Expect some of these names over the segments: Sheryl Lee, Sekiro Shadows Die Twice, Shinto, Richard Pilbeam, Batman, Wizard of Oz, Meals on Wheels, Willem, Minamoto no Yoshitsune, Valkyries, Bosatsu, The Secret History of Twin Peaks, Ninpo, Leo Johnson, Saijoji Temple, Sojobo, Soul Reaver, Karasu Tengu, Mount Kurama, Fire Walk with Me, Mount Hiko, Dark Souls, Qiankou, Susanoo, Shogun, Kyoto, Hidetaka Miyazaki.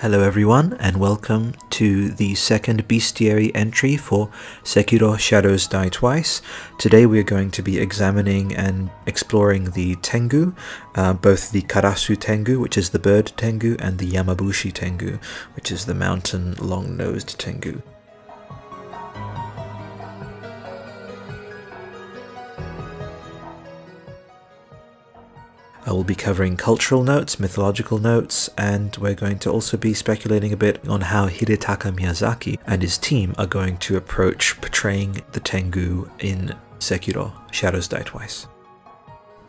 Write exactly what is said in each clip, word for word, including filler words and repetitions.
Hello everyone and welcome to the second bestiary entry for Sekiro Shadows Die Twice. Today we are going to be examining and exploring the Tengu, uh, both the Karasu Tengu, which is the bird Tengu, and the Yamabushi Tengu, which is the mountain long-nosed Tengu. I will be covering cultural notes, mythological notes, and we're going to also be speculating a bit on how Hidetaka Miyazaki and his team are going to approach portraying the Tengu in Sekiro Shadows Die Twice.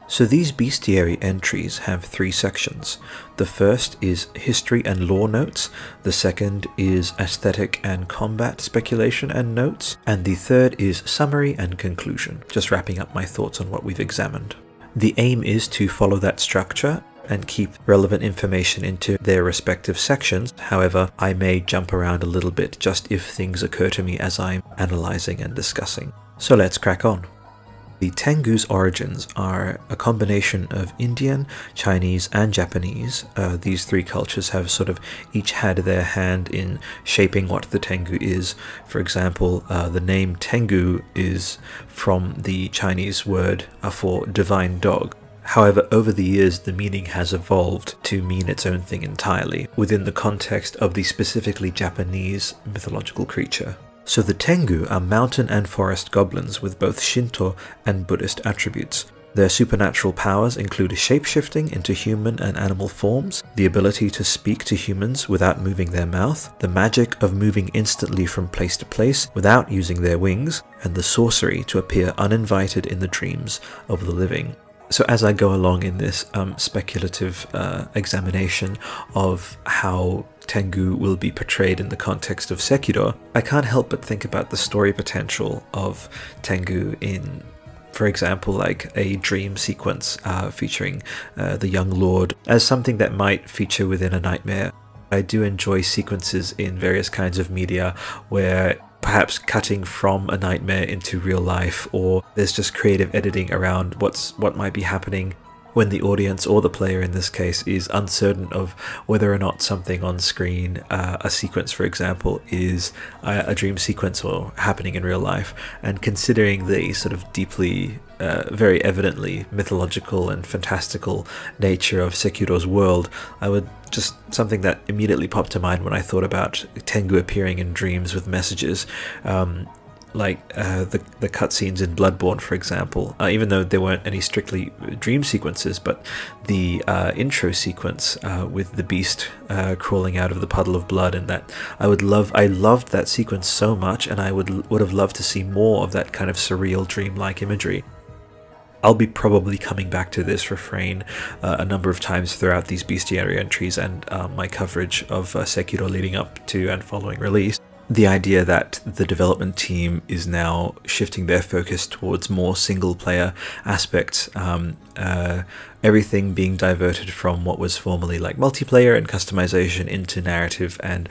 So these bestiary entries have three sections. The first is history and lore notes, the second is aesthetic and combat speculation and notes, and the third is summary and conclusion, just wrapping up my thoughts on what we've examined. The aim is to follow that structure and keep relevant information into their respective sections. However, I may jump around a little bit just if things occur to me as I'm analyzing and discussing. So let's crack on. The Tengu's origins are a combination of Indian, Chinese, and Japanese. Uh, these three cultures have sort of each had their hand in shaping what the Tengu is. For example, uh, the name Tengu is from the Chinese word for divine dog. However, over the years, the meaning has evolved to mean its own thing entirely within the context of the specifically Japanese mythological creature. So the Tengu are mountain and forest goblins with both Shinto and Buddhist attributes. Their supernatural powers include shape-shifting into human and animal forms, the ability to speak to humans without moving their mouth, the magic of moving instantly from place to place without using their wings, and the sorcery to appear uninvited in the dreams of the living. So as I go along in this um, speculative uh, examination of how Tengu will be portrayed in the context of Sekiro, I can't help but think about the story potential of Tengu in, for example, like a dream sequence uh, featuring uh, the young lord as something that might feature within a nightmare. I do enjoy sequences in various kinds of media where perhaps cutting from a nightmare into real life, or there's just creative editing around what's what might be happening when the audience, or the player in this case, is uncertain of whether or not something on screen, uh, a sequence for example, is a, a dream sequence or happening in real life, and considering the sort of deeply, uh, very evidently mythological and fantastical nature of Sekiro's world, I would just something that immediately popped to mind when I thought about Tengu appearing in dreams with messages. Um, like uh, the, the cutscenes in Bloodborne, for example, uh, even though there weren't any strictly dream sequences, but the uh, intro sequence uh, with the beast uh, crawling out of the puddle of blood, and that I would love, I loved that sequence so much, and I would, would have loved to see more of that kind of surreal dreamlike imagery. I'll be probably coming back to this refrain uh, a number of times throughout these bestiary entries and uh, my coverage of uh, Sekiro leading up to and following release. The idea that the development team is now shifting their focus towards more single-player aspects, um, uh, everything being diverted from what was formerly like multiplayer and customization into narrative and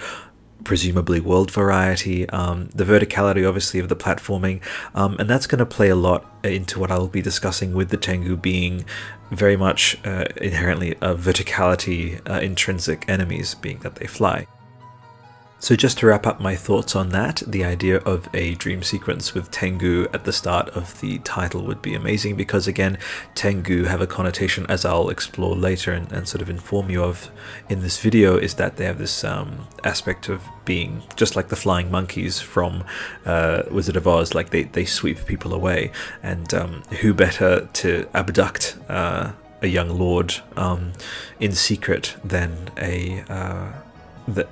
presumably world variety, um, the verticality obviously of the platforming, um, and that's going to play a lot into what I'll be discussing with the Tengu being very much uh, inherently uh, verticality uh, intrinsic enemies, being that they fly. So just to wrap up my thoughts on that, the idea of a dream sequence with Tengu at the start of the title would be amazing, because again, Tengu have a connotation, as I'll explore later and, and sort of inform you of in this video, is that they have this um, aspect of being just like the flying monkeys from uh, Wizard of Oz, like they, they sweep people away, and um, who better to abduct uh, a young lord um, in secret than a... Uh,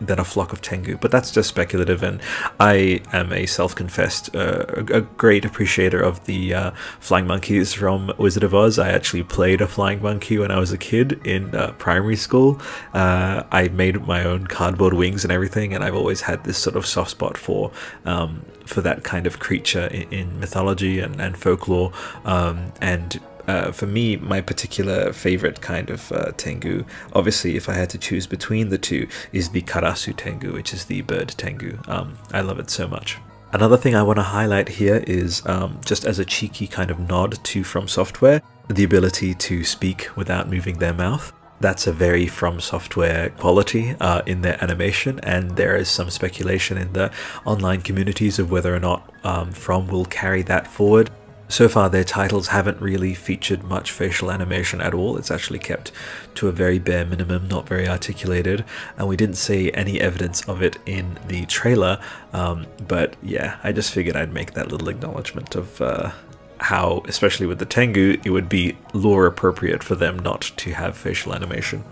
than a flock of Tengu. But that's just speculative, and I am a self-confessed uh, a great appreciator of the uh, flying monkeys from Wizard of Oz. I actually played a flying monkey when I was a kid in uh, primary school. uh, I made my own cardboard wings and everything, and I've always had this sort of soft spot for um, for that kind of creature in, in mythology and, and folklore, um, and Uh, for me, my particular favorite kind of uh, Tengu, obviously if I had to choose between the two, is the Karasu Tengu, which is the bird Tengu. Um, I love it so much. Another thing I want to highlight here is, um, just as a cheeky kind of nod to From Software, the ability to speak without moving their mouth. That's a very From Software quality uh, in their animation, and there is some speculation in the online communities of whether or not um, From will carry that forward. So far, their titles haven't really featured much facial animation at all. It's actually kept to a very bare minimum, not very articulated, and we didn't see any evidence of it in the trailer, um, but yeah, I just figured I'd make that little acknowledgement of uh, how, especially with the Tengu, it would be lore appropriate for them not to have facial animation.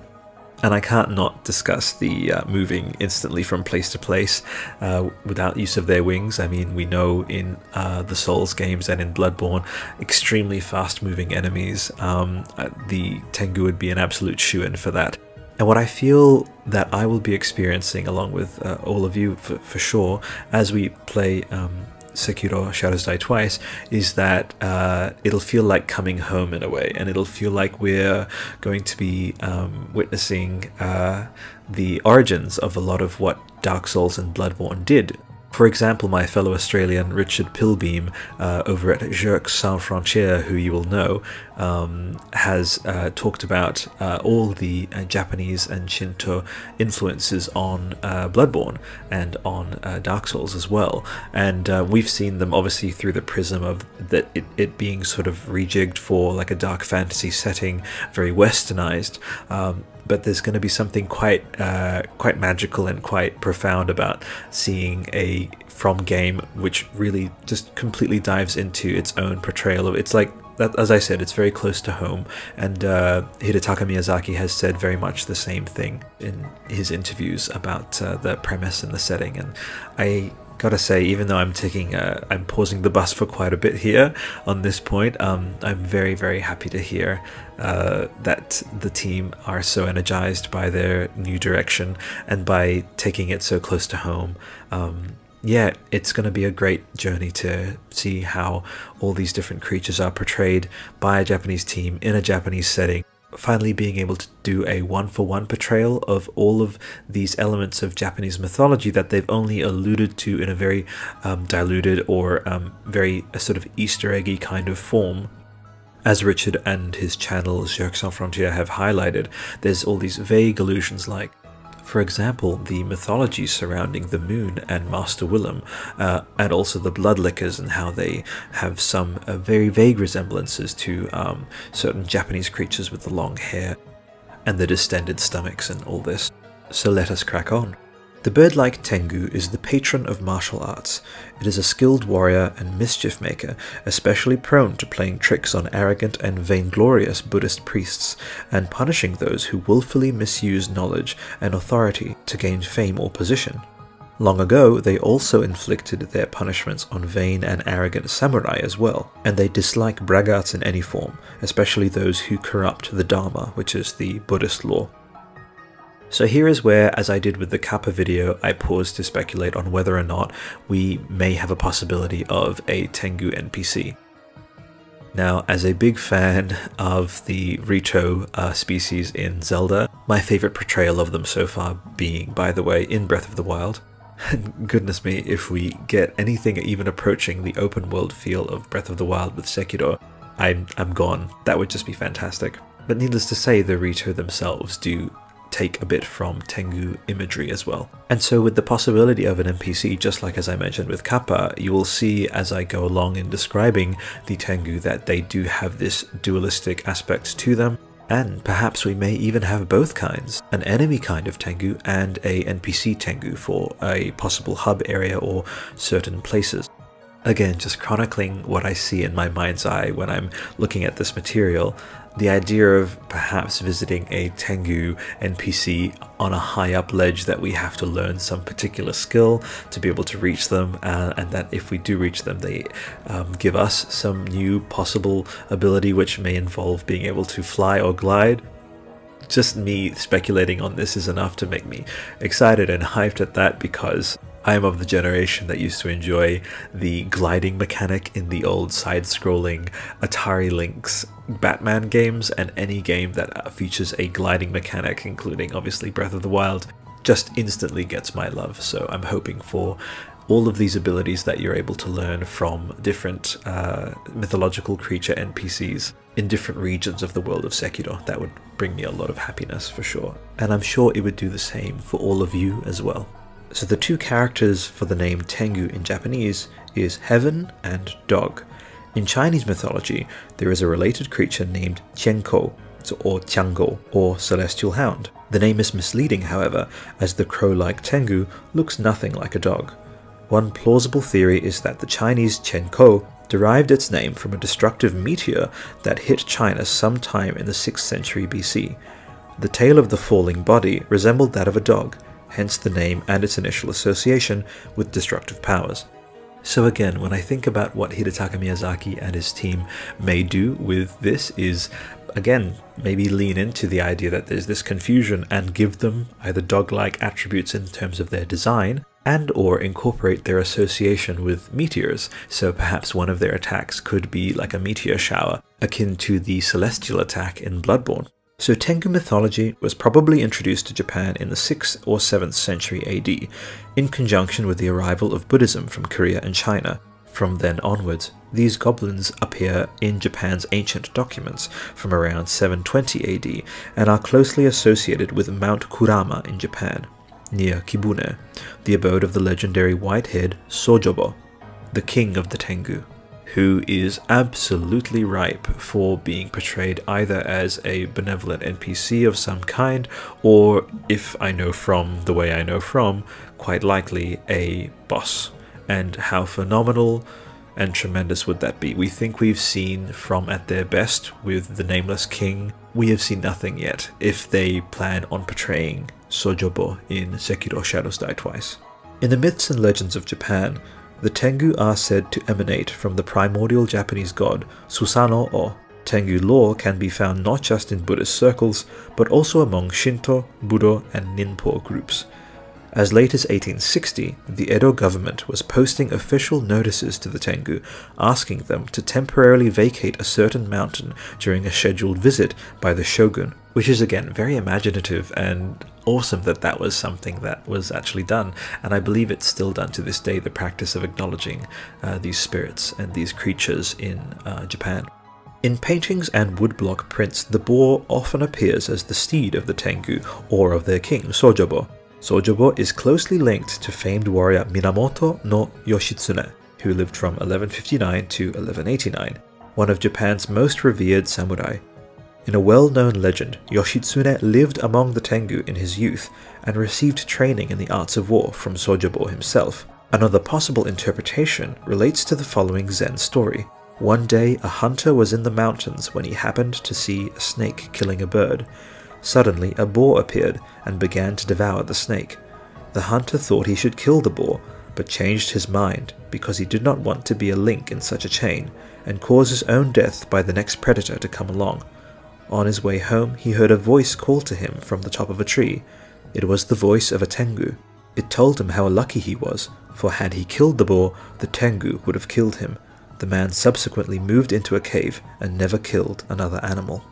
And I can't not discuss the uh, moving instantly from place to place uh, without use of their wings. I mean, we know in uh, the Souls games and in Bloodborne, extremely fast-moving enemies. Um, the Tengu would be an absolute shoo-in for that. And what I feel that I will be experiencing, along with uh, all of you for, for sure, as we play um, Sekiro Shadows Die Twice, is that uh, it'll feel like coming home in a way, and it'll feel like we're going to be um, witnessing uh, the origins of a lot of what Dark Souls and Bloodborne did. For example, my fellow Australian Richard Pilbeam uh, over at Jeux Sans Frontières, who you will know, um, has uh, talked about uh, all the uh, Japanese and Shinto influences on uh, Bloodborne and on uh, Dark Souls as well. And uh, we've seen them obviously through the prism of that it, it being sort of rejigged for like a dark fantasy setting, very westernized. Um, But there's going to be something quite, uh, quite magical and quite profound about seeing a From game which really just completely dives into its own portrayal of. It's like, that, as I said, it's very close to home, and uh, Hidetaka Miyazaki has said very much the same thing in his interviews about uh, the premise and the setting. And I gotta say, even though I'm taking, uh, I'm pausing the bus for quite a bit here on this point, um, I'm very, very happy to hear uh, that the team are so energized by their new direction and by taking it so close to home. Um, yeah, it's going to be a great journey to see how all these different creatures are portrayed by a Japanese team in a Japanese setting. Finally being able to do a one-for-one portrayal of all of these elements of Japanese mythology that they've only alluded to in a very um, diluted or um, very a sort of Easter eggy kind of form. As Richard and his channel Jeux Sans Frontières have highlighted, there's all these vague allusions like, for example, the mythology surrounding the moon and Master Willem, uh, and also the Bloodlickers, and how they have some uh, very vague resemblances to um, certain Japanese creatures with the long hair and the distended stomachs and all this. So let us crack on. The bird-like Tengu is the patron of martial arts. It is a skilled warrior and mischief maker, especially prone to playing tricks on arrogant and vainglorious Buddhist priests, and punishing those who willfully misuse knowledge and authority to gain fame or position. Long ago, they also inflicted their punishments on vain and arrogant samurai as well, and they dislike braggarts in any form, especially those who corrupt the Dharma, which is the Buddhist law. So here is where, as I did with the Kappa video, I paused to speculate on whether or not we may have a possibility of a Tengu N P C. Now, as a big fan of the Rito uh, species in Zelda, my favorite portrayal of them so far being, by the way, in Breath of the Wild. And goodness me, if we get anything even approaching the open world feel of Breath of the Wild with Sekiro, I'm, I'm gone. That would just be fantastic. But needless to say, the Rito themselves do take a bit from Tengu imagery as well. And so with the possibility of an N P C, just like as I mentioned with Kappa, you will see as I go along in describing the Tengu that they do have this dualistic aspect to them, and perhaps we may even have both kinds, an enemy kind of Tengu and a N P C Tengu for a possible hub area or certain places. Again, just chronicling what I see in my mind's eye when I'm looking at this material, the idea of perhaps visiting a Tengu N P C on a high-up ledge that we have to learn some particular skill to be able to reach them, uh, and that if we do reach them, they um, give us some new possible ability which may involve being able to fly or glide. Just me speculating on this is enough to make me excited and hyped at that, because I am of the generation that used to enjoy the gliding mechanic in the old side-scrolling Atari Lynx Batman games, and any game that features a gliding mechanic, including obviously Breath of the Wild, just instantly gets my love. So I'm hoping for all of these abilities that you're able to learn from different uh, mythological creature N P Cs in different regions of the world of Sekiro. That would bring me a lot of happiness for sure. And I'm sure it would do the same for all of you as well. So the two characters for the name Tengu in Japanese is Heaven and Dog. In Chinese mythology, there is a related creature named Qiankou, or Tiango, or Celestial Hound. The name is misleading, however, as the crow-like Tengu looks nothing like a dog. One plausible theory is that the Chinese Qiankou derived its name from a destructive meteor that hit China sometime in the sixth century B C. The tail of the falling body resembled that of a dog, hence the name and its initial association with destructive powers. So again, when I think about what Hidetaka Miyazaki and his team may do with this is, again, maybe lean into the idea that there's this confusion and give them either dog-like attributes in terms of their design, and or incorporate their association with meteors. So perhaps one of their attacks could be like a meteor shower, akin to the celestial attack in Bloodborne. So Tengu mythology was probably introduced to Japan in the sixth or seventh century A D, in conjunction with the arrival of Buddhism from Korea and China. From then onwards, these goblins appear in Japan's ancient documents from around seven twenty A D and are closely associated with Mount Kurama in Japan, near Kibune, the abode of the legendary white-haired Sojobo, the king of the Tengu, who is absolutely ripe for being portrayed either as a benevolent N P C of some kind, or, if I know from the way I know from, quite likely a boss. And how phenomenal and tremendous would that be? We think we've seen From at their best with the Nameless King. We have seen nothing yet if they plan on portraying Sojobo in Sekiro Shadows Die Twice. In the myths and legends of Japan, the Tengu are said to emanate from the primordial Japanese god Susanoo. Tengu lore can be found not just in Buddhist circles, but also among Shinto, Budo, and Ninpo groups. As late as eighteen sixty, the Edo government was posting official notices to the Tengu, asking them to temporarily vacate a certain mountain during a scheduled visit by the shogun, which is again very imaginative and awesome that that was something that was actually done, and I believe it's still done to this day, the practice of acknowledging uh, these spirits and these creatures in uh, Japan. In paintings and woodblock prints, the boar often appears as the steed of the Tengu or of their king, Sojobo. Sojobo is closely linked to famed warrior Minamoto no Yoshitsune, who lived from eleven fifty-nine to eleven eighty-nine, one of Japan's most revered samurai. In a well-known legend, Yoshitsune lived among the Tengu in his youth and received training in the arts of war from Sojobo himself. Another possible interpretation relates to the following Zen story. One day, a hunter was in the mountains when he happened to see a snake killing a bird. Suddenly, a boar appeared and began to devour the snake. The hunter thought he should kill the boar, but changed his mind because he did not want to be a link in such a chain and cause his own death by the next predator to come along. On his way home, he heard a voice call to him from the top of a tree. It was the voice of a Tengu. It told him how lucky he was, for had he killed the boar, the Tengu would have killed him. The man subsequently moved into a cave and never killed another animal.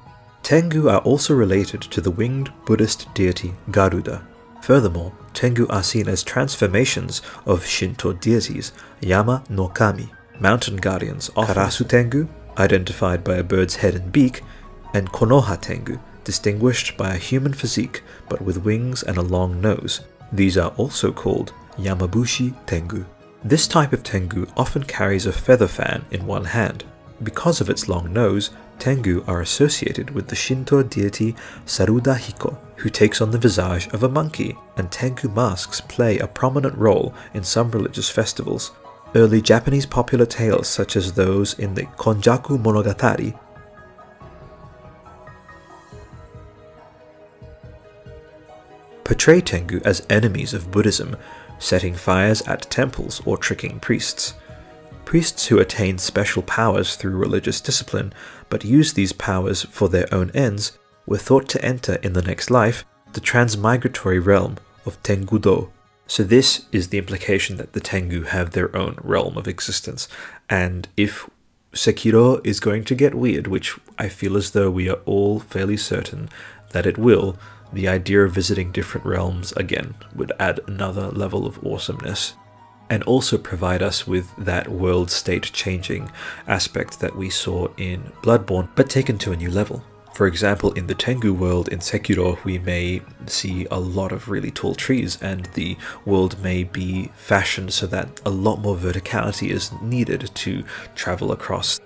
Tengu are also related to the winged Buddhist deity Garuda. Furthermore, Tengu are seen as transformations of Shinto deities Yama no Kami, mountain guardians of Karasu Tengu, identified by a bird's head and beak, and Konoha Tengu, distinguished by a human physique but with wings and a long nose. These are also called Yamabushi Tengu. This type of Tengu often carries a feather fan in one hand. Because of its long nose, Tengu are associated with the Shinto deity Saruda Hiko, who takes on the visage of a monkey, and Tengu masks play a prominent role in some religious festivals. Early Japanese popular tales such as those in the Konjaku Monogatari portray Tengu as enemies of Buddhism, setting fires at temples or tricking priests. Priests who attain special powers through religious discipline, but use these powers for their own ends, were thought to enter in the next life the transmigratory realm of Tengudo. So this is the implication that the Tengu have their own realm of existence, and if Sekiro is going to get weird, which I feel as though we are all fairly certain that it will, the idea of visiting different realms again would add another level of awesomeness. and also provide us with that world state changing aspect that we saw in Bloodborne, but taken to a new level. For example, in the Tengu world in Sekiro, we may see a lot of really tall trees, and the world may be fashioned so that a lot more verticality is needed to travel across.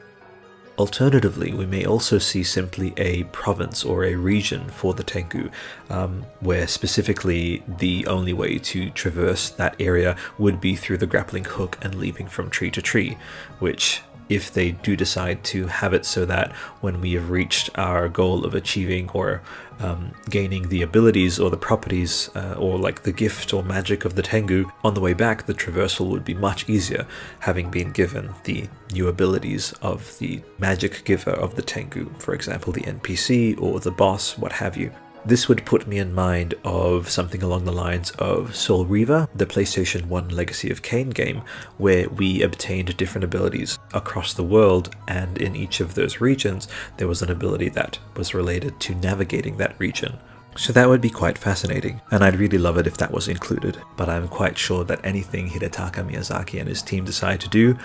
Alternatively, we may also see simply a province or a region for the Tengu, um, where specifically the only way to traverse that area would be through the grappling hook and leaping from tree to tree, which, if they do decide to have it so that when we have reached our goal of achieving or um, gaining the abilities or the properties uh, or like the gift or magic of the Tengu, on the way back the traversal would be much easier, having been given the new abilities of the magic giver of the Tengu, for example the N P C or the boss, what have you. This would put me in mind of something along the lines of Soul Reaver, the PlayStation one Legacy of Kain game, where we obtained different abilities across the world, and in each of those regions there was an ability that was related to navigating that region. So that would be quite fascinating, and I'd really love it if that was included, but I'm quite sure that anything Hidetaka Miyazaki and his team decide to do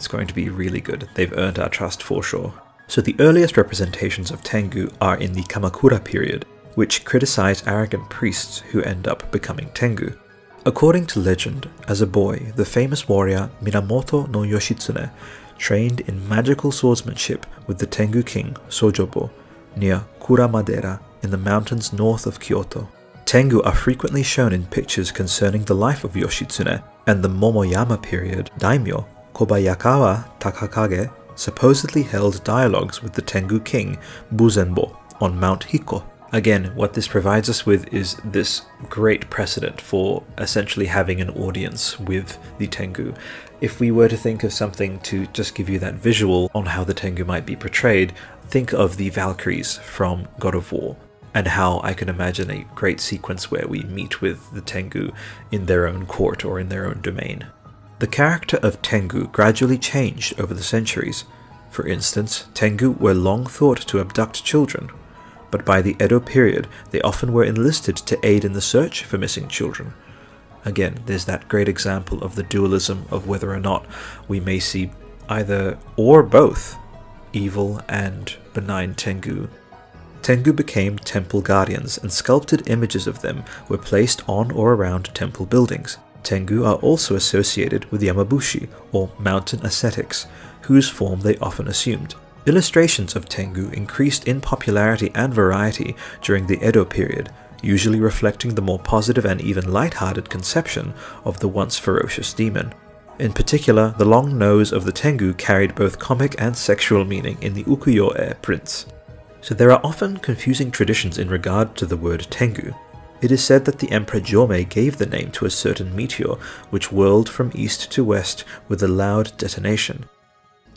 is going to be really good. They've earned our trust for sure. So the earliest representations of Tengu are in the Kamakura period, which criticize arrogant priests who end up becoming Tengu. According to legend, as a boy, the famous warrior Minamoto no Yoshitsune trained in magical swordsmanship with the Tengu king Sojobo near Kuramadera in the mountains north of Kyoto. Tengu are frequently shown in pictures concerning the life of Yoshitsune, and the Momoyama period daimyo Kobayakawa Takakage supposedly held dialogues with the Tengu king Buzenbo on Mount Hiko. Again, what this provides us with is this great precedent for essentially having an audience with the Tengu. If we were to think of something to just give you that visual on how the Tengu might be portrayed, think of the Valkyries from God of War, and how I can imagine a great sequence where we meet with the Tengu in their own court or in their own domain. The character of Tengu gradually changed over the centuries. For instance, Tengu were long thought to abduct children, but by the Edo period, they often were enlisted to aid in the search for missing children. Again, there's that great example of the dualism of whether or not we may see either or both evil and benign Tengu. Tengu became temple guardians, and sculpted images of them were placed on or around temple buildings. Tengu are also associated with Yamabushi, or mountain ascetics, whose form they often assumed. Illustrations of Tengu increased in popularity and variety during the Edo period, usually reflecting the more positive and even light-hearted conception of the once ferocious demon. In particular, the long nose of the Tengu carried both comic and sexual meaning in the ukiyo-e prints. So there are often confusing traditions in regard to the word Tengu. It is said that the Emperor Jomei gave the name to a certain meteor which whirled from east to west with a loud detonation.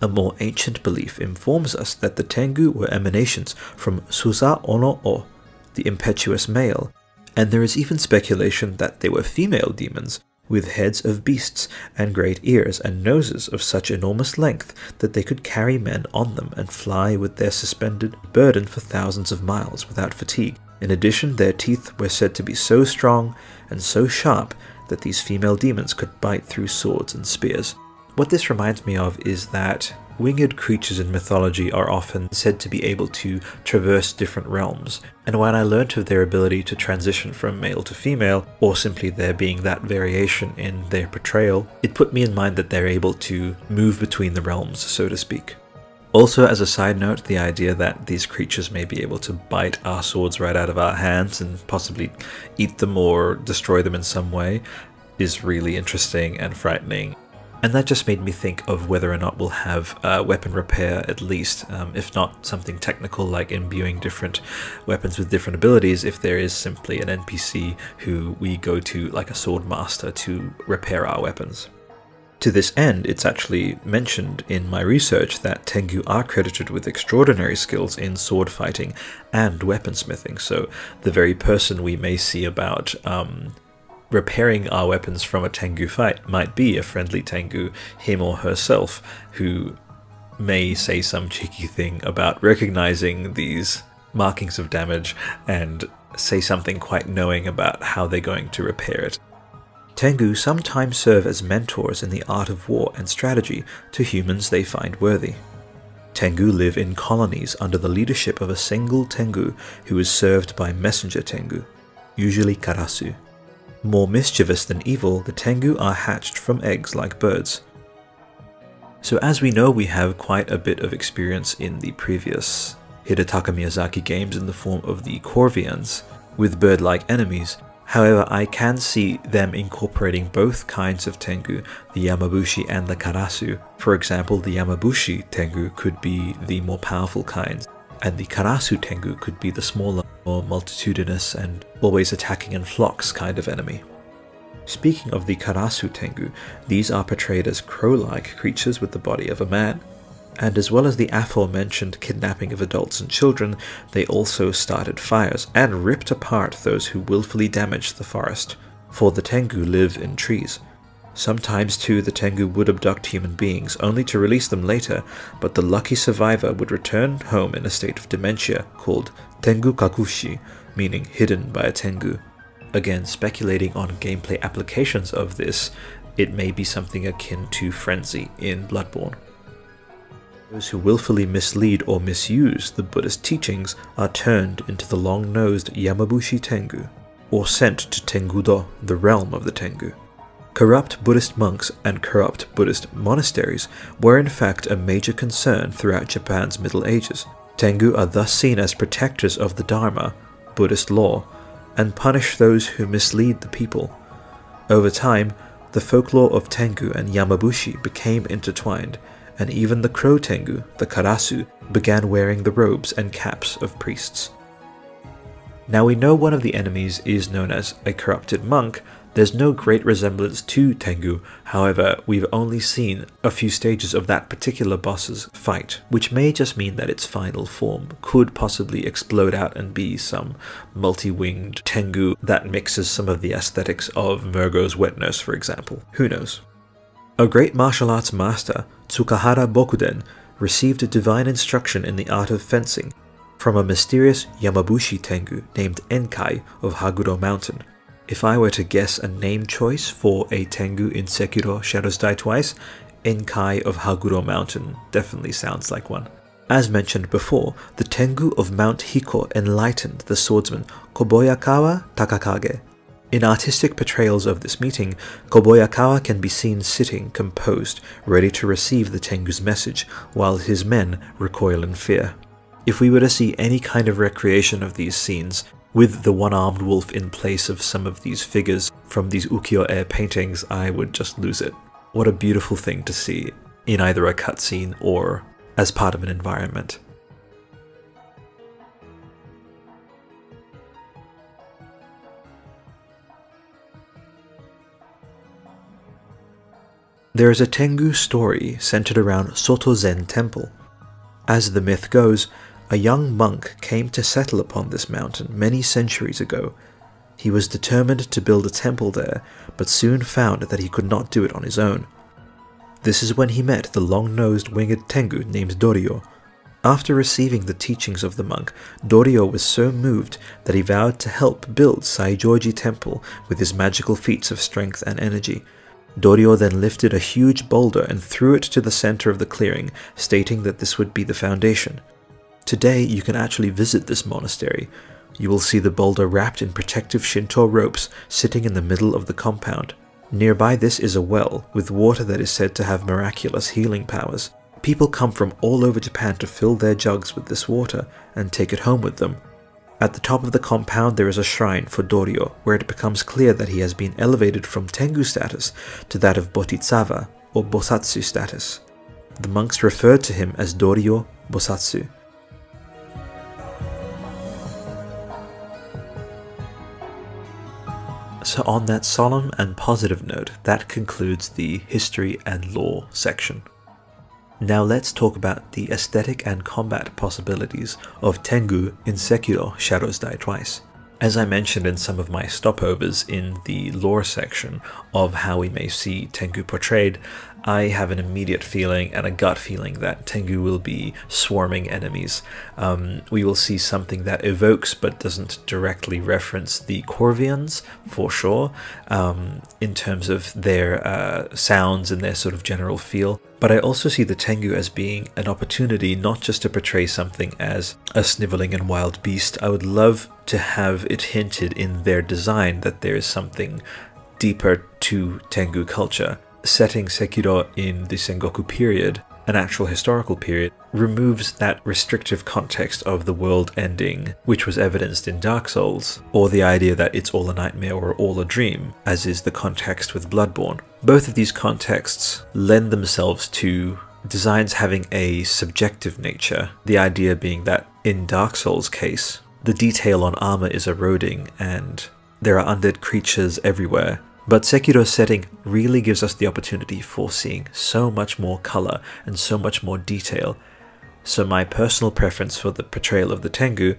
A more ancient belief informs us that the Tengu were emanations from Susa ono o, the impetuous male, and there is even speculation that they were female demons with heads of beasts and great ears and noses of such enormous length that they could carry men on them and fly with their suspended burden for thousands of miles without fatigue. In addition, their teeth were said to be so strong and so sharp that these female demons could bite through swords and spears. What this reminds me of is that winged creatures in mythology are often said to be able to traverse different realms, and when I learnt of their ability to transition from male to female, or simply there being that variation in their portrayal, it put me in mind that they're able to move between the realms, so to speak. Also, as a side note, the idea that these creatures may be able to bite our swords right out of our hands and possibly eat them or destroy them in some way is really interesting and frightening. And that just made me think of whether or not we'll have uh, weapon repair at least, um, if not something technical like imbuing different weapons with different abilities, if there is simply an N P C who we go to like a sword master to repair our weapons. To this end, it's actually mentioned in my research that Tengu are credited with extraordinary skills in sword fighting and weaponsmithing, so the very person we may see about um, repairing our weapons from a Tengu fight might be a friendly Tengu, him or herself, who may say some cheeky thing about recognizing these markings of damage and say something quite knowing about how they're going to repair it. Tengu sometimes serve as mentors in the art of war and strategy to humans they find worthy. Tengu live in colonies under the leadership of a single Tengu who is served by messenger Tengu, usually Karasu. More mischievous than evil, the Tengu are hatched from eggs like birds. So as we know, we have quite a bit of experience in the previous Hidetaka Miyazaki games in the form of the Corvians, with bird-like enemies. However, I can see them incorporating both kinds of Tengu, the Yamabushi and the Karasu. For example, the Yamabushi Tengu could be the more powerful kind, and the Karasu Tengu could be the smaller, more multitudinous and always attacking in flocks kind of enemy. Speaking of the Karasu Tengu, these are portrayed as crow-like creatures with the body of a man, and as well as the aforementioned kidnapping of adults and children, they also started fires and ripped apart those who willfully damaged the forest, for the Tengu live in trees. Sometimes too, the Tengu would abduct human beings, only to release them later, but the lucky survivor would return home in a state of dementia called Tengu Kakushi, meaning hidden by a Tengu. Again, speculating on gameplay applications of this, it may be something akin to Frenzy in Bloodborne. Those who willfully mislead or misuse the Buddhist teachings are turned into the long-nosed Yamabushi Tengu, or sent to Tengudo, the realm of the Tengu. Corrupt Buddhist monks and corrupt Buddhist monasteries were in fact a major concern throughout Japan's Middle Ages. Tengu are thus seen as protectors of the Dharma, Buddhist law, and punish those who mislead the people. Over time, the folklore of Tengu and Yamabushi became intertwined, and even the crow Tengu, the Karasu, began wearing the robes and caps of priests. Now we know one of the enemies is known as a corrupted monk. There's no great resemblance to Tengu, however, we've only seen a few stages of that particular boss's fight, which may just mean that its final form could possibly explode out and be some multi-winged Tengu that mixes some of the aesthetics of Murgo's wet nurse, for example. Who knows? A great martial arts master, Tsukahara Bokuden, received divine instruction in the art of fencing from a mysterious Yamabushi Tengu named Enkai of Haguro Mountain. If I were to guess a name choice for a Tengu in Sekiro Shadows Die Twice, Enkai of Haguro Mountain definitely sounds like one. As mentioned before, the Tengu of Mount Hiko enlightened the swordsman Kobayakawa Takakage. In artistic portrayals of this meeting, Kobayakawa can be seen sitting, composed, ready to receive the Tengu's message, while his men recoil in fear. If we were to see any kind of recreation of these scenes, with the one-armed wolf in place of some of these figures from these ukiyo-e paintings, I would just lose it. What a beautiful thing to see in either a cutscene or as part of an environment. There is a Tengu story centered around Soto Zen Temple. As the myth goes, a young monk came to settle upon this mountain many centuries ago. He was determined to build a temple there, but soon found that he could not do it on his own. This is when he met the long-nosed winged Tengu named Doryo. After receiving the teachings of the monk, Doryo was so moved that he vowed to help build Saijoji Temple with his magical feats of strength and energy. Doryo then lifted a huge boulder and threw it to the center of the clearing, stating that this would be the foundation. Today, you can actually visit this monastery. You will see the boulder wrapped in protective Shinto ropes sitting in the middle of the compound. Nearby this is a well, with water that is said to have miraculous healing powers. People come from all over Japan to fill their jugs with this water and take it home with them. At the top of the compound there is a shrine for Doryo, where it becomes clear that he has been elevated from Tengu status to that of Bodhisattva or Bosatsu status. The monks refer to him as Doryo Bosatsu. So on that solemn and positive note, that concludes the history and lore section. Now let's talk about the aesthetic and combat possibilities of Tengu in Sekiro Shadows Die Twice. As I mentioned in some of my stopovers in the lore section of how we may see Tengu portrayed, I have an immediate feeling and a gut feeling that Tengu will be swarming enemies. Um, we will see something that evokes but doesn't directly reference the Corvians, for sure, um, in terms of their uh, sounds and their sort of general feel. But I also see the Tengu as being an opportunity not just to portray something as a sniveling and wild beast. I would love to have it hinted in their design that there is something deeper to Tengu culture. Setting Sekiro in the Sengoku period, an actual historical period, removes that restrictive context of the world ending, which was evidenced in Dark Souls, or the idea that it's all a nightmare or all a dream, as is the context with Bloodborne. Both of these contexts lend themselves to designs having a subjective nature, the idea being that in Dark Souls' case, the detail on armor is eroding and there are undead creatures everywhere. But Sekiro's setting really gives us the opportunity for seeing so much more colour and so much more detail. So my personal preference for the portrayal of the Tengu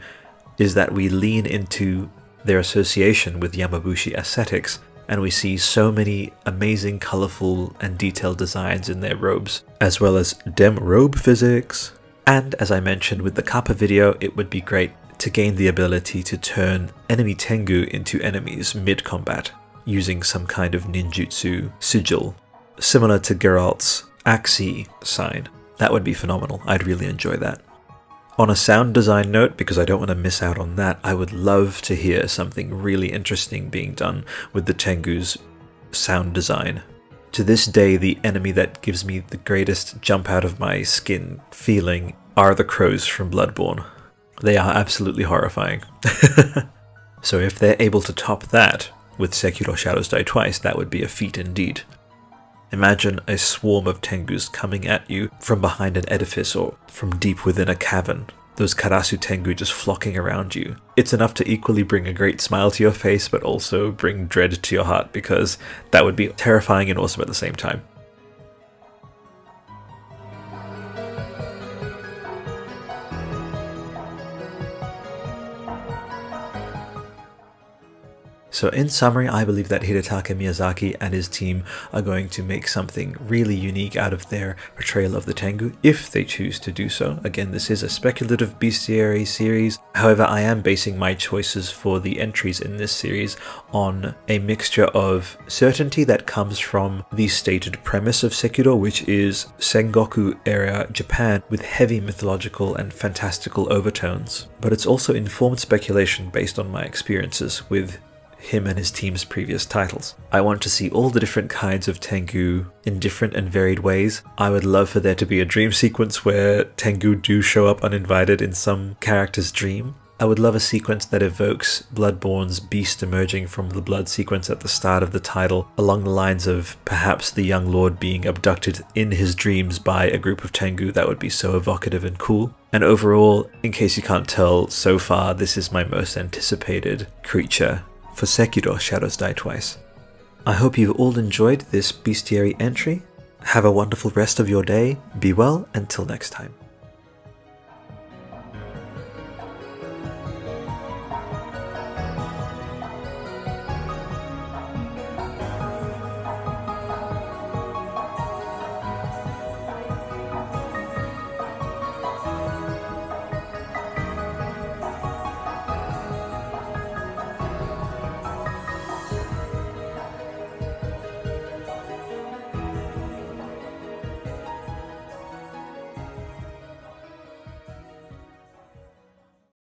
is that we lean into their association with Yamabushi ascetics, and we see so many amazing, colourful and detailed designs in their robes, as well as dem robe physics. And as I mentioned with the Kappa video, it would be great to gain the ability to turn enemy Tengu into enemies mid-combat, using some kind of ninjutsu sigil, similar to Geralt's Axie sign. That would be phenomenal. I'd really enjoy that. On a sound design note, because I don't want to miss out on that, I would love to hear something really interesting being done with the Tengu's sound design. To this day, the enemy that gives me the greatest jump out of my skin feeling are the crows from Bloodborne. They are absolutely horrifying. So if they're able to top that with Sekiro Shadows Die Twice, that would be a feat indeed. Imagine a swarm of Tengus coming at you from behind an edifice or from deep within a cavern. Those Karasu Tengu just flocking around you. It's enough to equally bring a great smile to your face, but also bring dread to your heart, because that would be terrifying and awesome at the same time. So in summary, I believe that Hidetaka Miyazaki and his team are going to make something really unique out of their portrayal of the Tengu, if they choose to do so. Again, this is a speculative bestiary series. However, I am basing my choices for the entries in this series on a mixture of certainty that comes from the stated premise of Sekiro, which is Sengoku-era Japan with heavy mythological and fantastical overtones. But it's also informed speculation based on my experiences with him and his team's previous titles. I want to see all the different kinds of Tengu in different and varied ways. I would love for there to be a dream sequence where Tengu do show up uninvited in some character's dream. I would love a sequence that evokes Bloodborne's beast emerging from the blood sequence at the start of the title, along the lines of perhaps the young lord being abducted in his dreams by a group of Tengu. That would be so evocative and cool. And overall, in case you can't tell so far, this is my most anticipated creature for Sekiro Shadows Die Twice. I hope you've all enjoyed this bestiary entry. Have a wonderful rest of your day, be well, until next time.